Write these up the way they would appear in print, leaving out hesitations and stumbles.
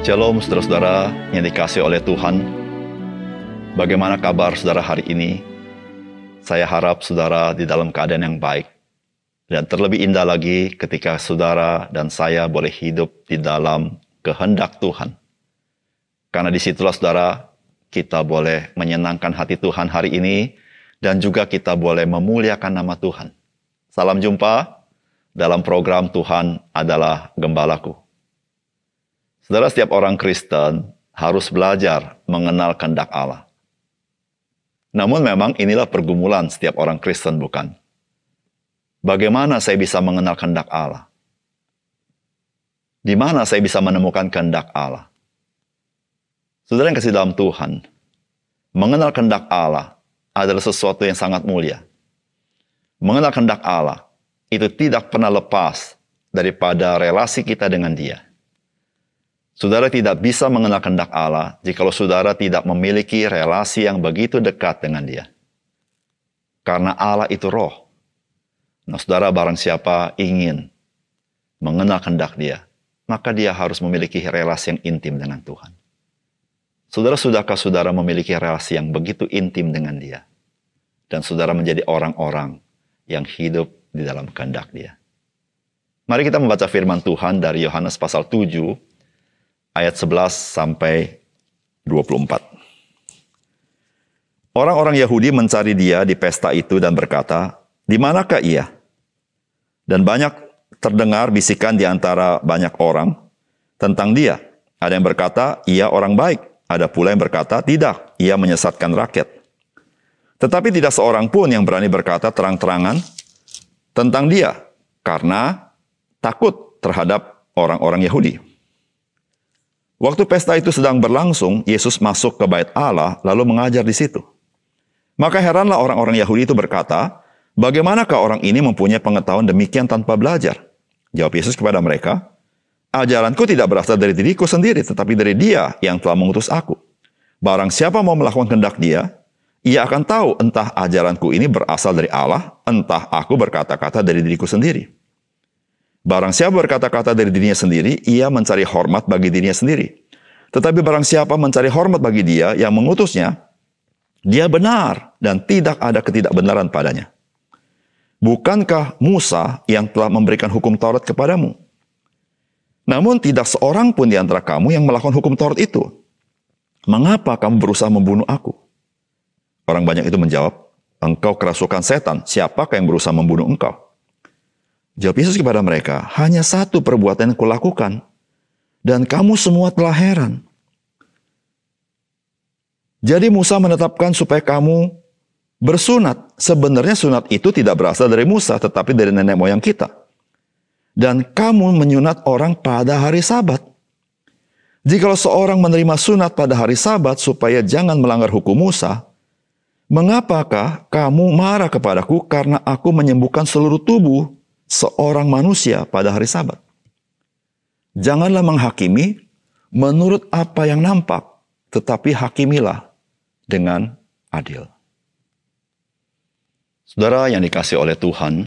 Shalom saudara-saudara yang dikasihi oleh Tuhan. Bagaimana kabar saudara hari ini? Saya harap saudara di dalam keadaan yang baik. Dan terlebih indah lagi ketika saudara dan saya boleh hidup di dalam kehendak Tuhan. Karena disitulah saudara, kita boleh menyenangkan hati Tuhan hari ini. Dan juga kita boleh memuliakan nama Tuhan. Salam jumpa dalam program Tuhan adalah Gembalaku. Saudara, setiap orang Kristen harus belajar mengenal kehendak Allah. Namun memang inilah pergumulan setiap orang Kristen, bukan? Bagaimana saya bisa mengenal kehendak Allah? Di mana saya bisa menemukan kehendak Allah? Saudara yang kasih dalam Tuhan, mengenal kehendak Allah adalah sesuatu yang sangat mulia. Mengenal kehendak Allah itu tidak pernah lepas daripada relasi kita dengan Dia. Saudara tidak bisa mengenal kehendak Allah jikalau saudara tidak memiliki relasi yang begitu dekat dengan Dia. Karena Allah itu roh. Nah, saudara, barang siapa ingin mengenal kehendak Dia, maka dia harus memiliki relasi yang intim dengan Tuhan. Saudara, sudahkah saudara memiliki relasi yang begitu intim dengan Dia? Dan saudara menjadi orang-orang yang hidup di dalam kehendak Dia. Mari kita membaca firman Tuhan dari Yohanes pasal 7, ayat 11 sampai 24. Orang-orang Yahudi mencari Dia di pesta itu dan berkata, "Di manakah Ia?" Dan banyak terdengar bisikan di antara banyak orang tentang Dia. Ada yang berkata, "Ia orang baik." Ada pula yang berkata, "Tidak, Ia menyesatkan rakyat." Tetapi tidak seorang pun yang berani berkata terang-terangan tentang Dia, karena takut terhadap orang-orang Yahudi. Waktu pesta itu sedang berlangsung, Yesus masuk ke bait Allah lalu mengajar di situ. Maka heranlah orang-orang Yahudi itu berkata, "Bagaimanakah orang ini mempunyai pengetahuan demikian tanpa belajar?" Jawab Yesus kepada mereka, "Ajaranku tidak berasal dari diriku sendiri, tetapi dari Dia yang telah mengutus aku. Barang siapa mau melakukan kehendak Dia, ia akan tahu entah ajaranku ini berasal dari Allah, entah aku berkata-kata dari diriku sendiri. Barang siapa berkata-kata dari dirinya sendiri, ia mencari hormat bagi dirinya sendiri. Tetapi barang siapa mencari hormat bagi Dia yang mengutusnya, dia benar dan tidak ada ketidakbenaran padanya. Bukankah Musa yang telah memberikan hukum Taurat kepadamu? Namun tidak seorang pun di antara kamu yang melakukan hukum Taurat itu. Mengapa kamu berusaha membunuh aku?" Orang banyak itu menjawab, "Engkau kerasukan setan, siapakah yang berusaha membunuh engkau?" Jawab Yesus kepada mereka, "Hanya satu perbuatan yang kulakukan, dan kamu semua telah heran. Jadi Musa menetapkan supaya kamu bersunat. Sebenarnya sunat itu tidak berasal dari Musa, tetapi dari nenek moyang kita. Dan kamu menyunat orang pada hari Sabat. Jikalau seorang menerima sunat pada hari Sabat, supaya jangan melanggar hukum Musa, mengapakah kamu marah kepadaku karena aku menyembuhkan seluruh tubuh seorang manusia pada hari Sabat? Janganlah menghakimi menurut apa yang nampak, tetapi hakimilah dengan adil." Saudara yang dikasihi oleh Tuhan,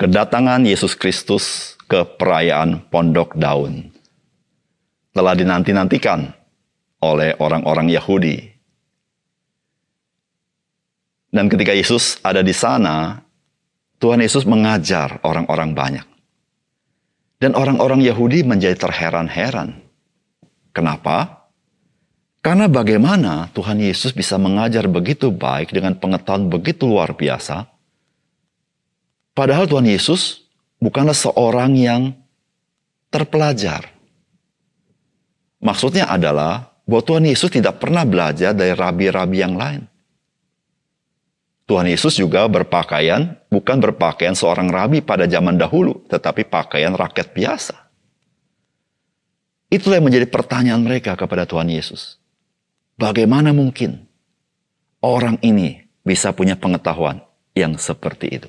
kedatangan Yesus Kristus ke perayaan Pondok Daun telah dinanti-nantikan oleh orang-orang Yahudi. Dan ketika Yesus ada di sana, Tuhan Yesus mengajar orang-orang banyak. Dan orang-orang Yahudi menjadi terheran-heran. Kenapa? Karena bagaimana Tuhan Yesus bisa mengajar begitu baik dengan pengetahuan begitu luar biasa. Padahal Tuhan Yesus bukanlah seorang yang terpelajar. Maksudnya adalah bahwa Tuhan Yesus tidak pernah belajar dari rabi-rabi yang lain. Tuhan Yesus juga berpakaian, bukan berpakaian seorang rabi pada zaman dahulu, tetapi pakaian rakyat biasa. Itulah yang menjadi pertanyaan mereka kepada Tuhan Yesus. Bagaimana mungkin orang ini bisa punya pengetahuan yang seperti itu?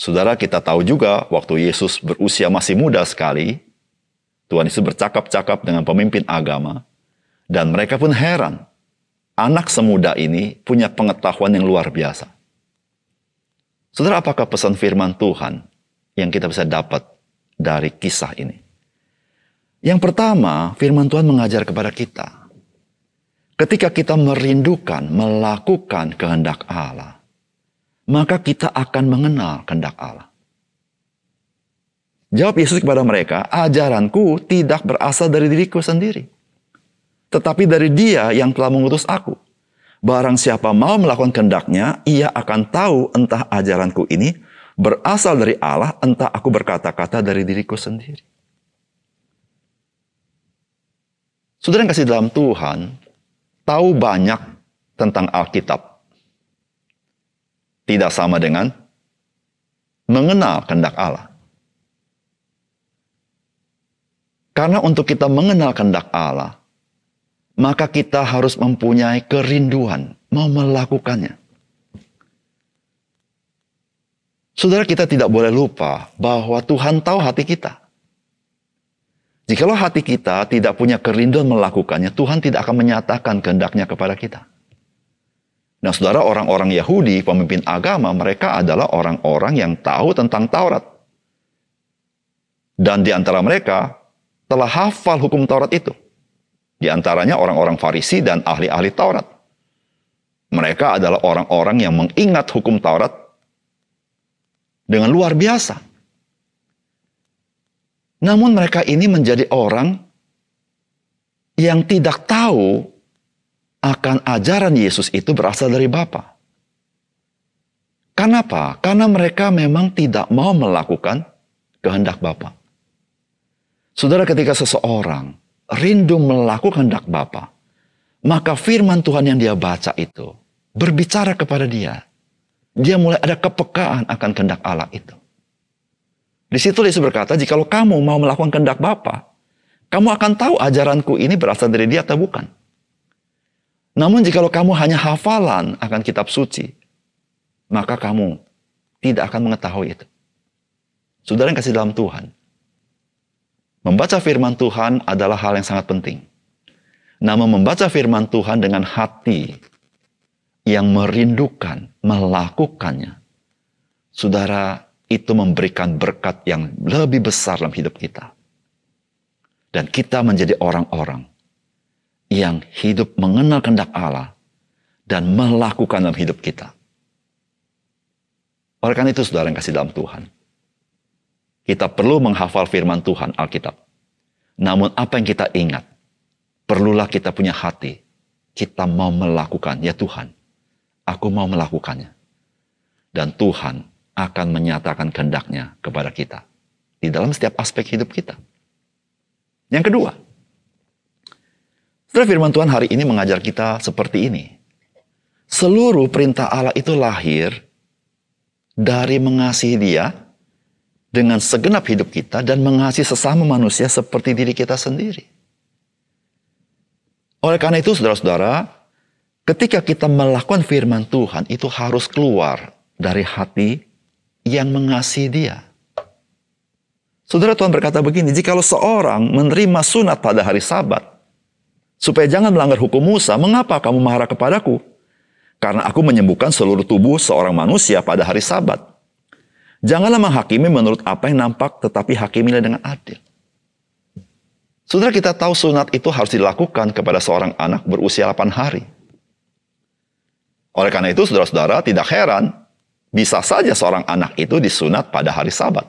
Saudara, kita tahu juga waktu Yesus berusia masih muda sekali, Tuhan Yesus bercakap-cakap dengan pemimpin agama, dan mereka pun heran. Anak semuda ini punya pengetahuan yang luar biasa. Saudara, apakah pesan firman Tuhan yang kita bisa dapat dari kisah ini? Yang pertama, firman Tuhan mengajar kepada kita. Ketika kita merindukan, melakukan kehendak Allah, maka kita akan mengenal kehendak Allah. Jawab Yesus kepada mereka, ajaranku tidak berasal dari diriku sendiri, tetapi dari Dia yang telah mengutus aku. Barang siapa mau melakukan kehendaknya, ia akan tahu entah ajaranku ini berasal dari Allah, entah aku berkata-kata dari diriku sendiri. Saudara yang kasih dalam Tuhan, tahu banyak tentang Alkitab tidak sama dengan mengenal kehendak Allah. Karena untuk kita mengenal kehendak Allah, maka kita harus mempunyai kerinduan mau melakukannya. Saudara, kita tidak boleh lupa bahwa Tuhan tahu hati kita. Jikalau hati kita tidak punya kerinduan melakukannya, Tuhan tidak akan menyatakan kehendaknya kepada kita. Nah, saudara, orang-orang Yahudi, pemimpin agama, mereka adalah orang-orang yang tahu tentang Taurat. Dan di antara mereka telah hafal hukum Taurat itu. Di antaranya orang-orang Farisi dan ahli-ahli Taurat. Mereka adalah orang-orang yang mengingat hukum Taurat dengan luar biasa. Namun mereka ini menjadi orang yang tidak tahu akan ajaran Yesus itu berasal dari Bapa. Kenapa? Karena mereka memang tidak mau melakukan kehendak Bapa. Saudara, ketika seseorang rindu melakukan kehendak Bapa, maka firman Tuhan yang dia baca itu berbicara kepada dia. Dia mulai ada kepekaan akan kehendak Allah itu. Di situ Yesus berkata, jikalau kamu mau melakukan kehendak Bapa, kamu akan tahu ajaranku ini berasal dari Dia atau bukan. Namun jikalau kamu hanya hafalan akan kitab suci, maka kamu tidak akan mengetahui itu. Saudara yang kasih dalam Tuhan, membaca firman Tuhan adalah hal yang sangat penting. Namun membaca firman Tuhan dengan hati yang merindukan melakukannya, saudara, itu memberikan berkat yang lebih besar dalam hidup kita. Dan kita menjadi orang-orang yang hidup mengenal kehendak Allah dan melakukan dalam hidup kita. Oleh karena itu, saudara yang kasih dalam Tuhan, kita perlu menghafal firman Tuhan, Alkitab. Namun apa yang kita ingat, perlulah kita punya hati. Kita mau melakukan, ya Tuhan, aku mau melakukannya. Dan Tuhan akan menyatakan kehendaknya kepada kita di dalam setiap aspek hidup kita. Yang kedua, setelah firman Tuhan hari ini mengajar kita seperti ini. Seluruh perintah Allah itu lahir dari mengasihi Dia dengan segenap hidup kita dan mengasihi sesama manusia seperti diri kita sendiri. Oleh karena itu, saudara-saudara, ketika kita melakukan firman Tuhan, itu harus keluar dari hati yang mengasihi Dia. Saudara, Tuhan berkata begini, jikalau seorang menerima sunat pada hari Sabat, supaya jangan melanggar hukum Musa, mengapa kamu marah kepadaku? Karena aku menyembuhkan seluruh tubuh seorang manusia pada hari Sabat. Janganlah menghakimi menurut apa yang nampak, tetapi hakimilah dengan adil. Saudara, kita tahu sunat itu harus dilakukan kepada seorang anak berusia 8 hari. Oleh karena itu, saudara-saudara, tidak heran bisa saja seorang anak itu disunat pada hari Sabat.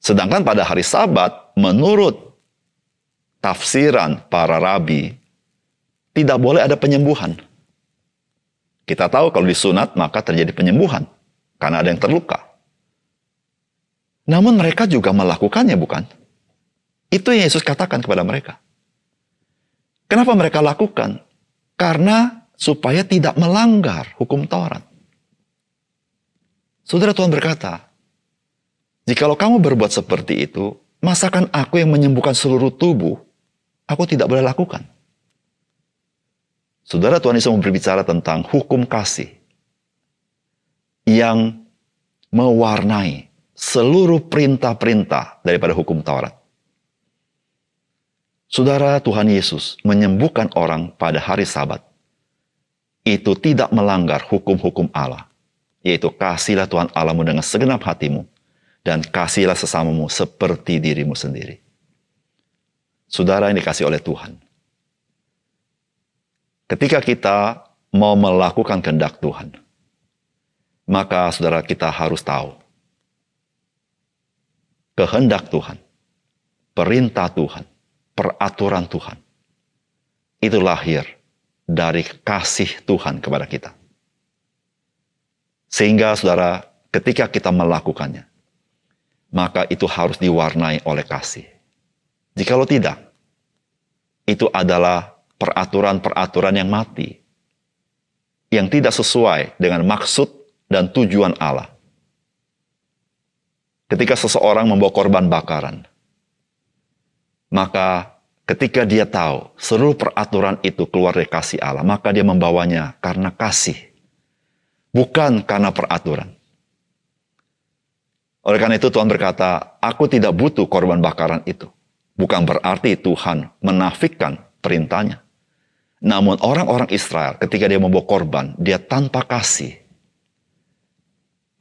Sedangkan pada hari Sabat, menurut tafsiran para rabi, tidak boleh ada penyembuhan. Kita tahu kalau disunat maka terjadi penyembuhan, karena ada yang terluka. Namun mereka juga melakukannya, bukan? Itu yang Yesus katakan kepada mereka. Kenapa mereka lakukan? Karena supaya tidak melanggar hukum Taurat. Saudara, Tuhan berkata, jikalau kamu berbuat seperti itu, masakan aku yang menyembuhkan seluruh tubuh, aku tidak boleh lakukan. Saudara, Tuhan Yesus berbicara tentang hukum kasih yang mewarnai seluruh perintah-perintah daripada hukum Taurat. Saudara, Tuhan Yesus menyembuhkan orang pada hari Sabat. Itu tidak melanggar hukum-hukum Allah, yaitu kasihilah Tuhan Allahmu dengan segenap hatimu, dan kasihilah sesamamu seperti dirimu sendiri. Saudara yang dikasih oleh Tuhan. Ketika kita mau melakukan kehendak Tuhan, maka saudara kita harus tahu kehendak Tuhan, perintah Tuhan, peraturan Tuhan. Itu lahir dari kasih Tuhan kepada kita. Sehingga saudara, ketika kita melakukannya, maka itu harus diwarnai oleh kasih. Jikalau tidak, itu adalah peraturan-peraturan yang mati, yang tidak sesuai dengan maksud dan tujuan Allah. Ketika seseorang membawa korban bakaran, maka ketika dia tahu seluruh peraturan itu keluar dari kasih Allah, maka dia membawanya karena kasih, bukan karena peraturan. Oleh karena itu Tuhan berkata, "Aku tidak butuh korban bakaran itu." Bukan berarti Tuhan menafikan perintahnya. Namun orang-orang Israel ketika dia membawa korban, dia tanpa kasih.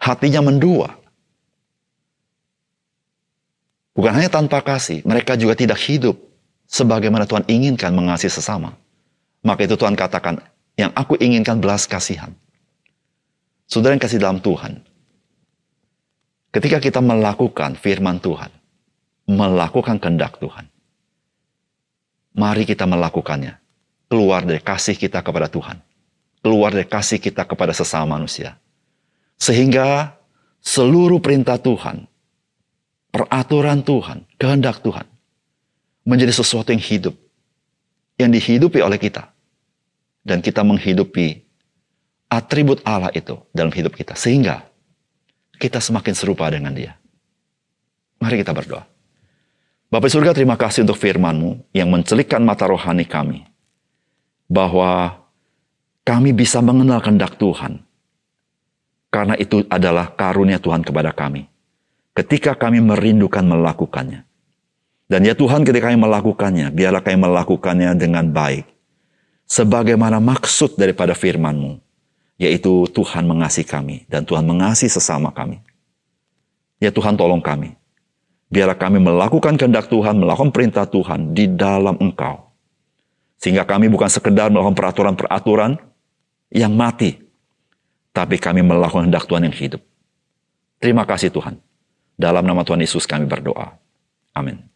Hatinya mendua. Bukan hanya tanpa kasih, mereka juga tidak hidup sebagaimana Tuhan inginkan mengasihi sesama. Maka itu Tuhan katakan, yang aku inginkan belas kasihan. Saudara yang kasih dalam Tuhan, ketika kita melakukan firman Tuhan, melakukan kehendak Tuhan, mari kita melakukannya. Keluar dari kasih kita kepada Tuhan. Keluar dari kasih kita kepada sesama manusia. Sehingga seluruh perintah Tuhan, peraturan Tuhan, kehendak Tuhan, menjadi sesuatu yang hidup. Yang dihidupi oleh kita. Dan kita menghidupi atribut Allah itu dalam hidup kita. Sehingga kita semakin serupa dengan Dia. Mari kita berdoa. Bapa di surga, terima kasih untuk firman-Mu yang mencelikkan mata rohani kami. Bahwa kami bisa mengenal kehendak Tuhan. Karena itu adalah karunia Tuhan kepada kami. Ketika kami merindukan melakukannya. Dan ya Tuhan, ketika kami melakukannya, biarlah kami melakukannya dengan baik. Sebagaimana maksud daripada firman-Mu. Yaitu Tuhan mengasihi kami dan Tuhan mengasihi sesama kami. Ya Tuhan, tolong kami. Biarlah kami melakukan kehendak Tuhan, melakukan perintah Tuhan di dalam Engkau. Sehingga kami bukan sekedar melakukan peraturan-peraturan yang mati, tapi kami melakukan kehendak Tuhan yang hidup. Terima kasih Tuhan. Dalam nama Tuhan Yesus kami berdoa. Amin.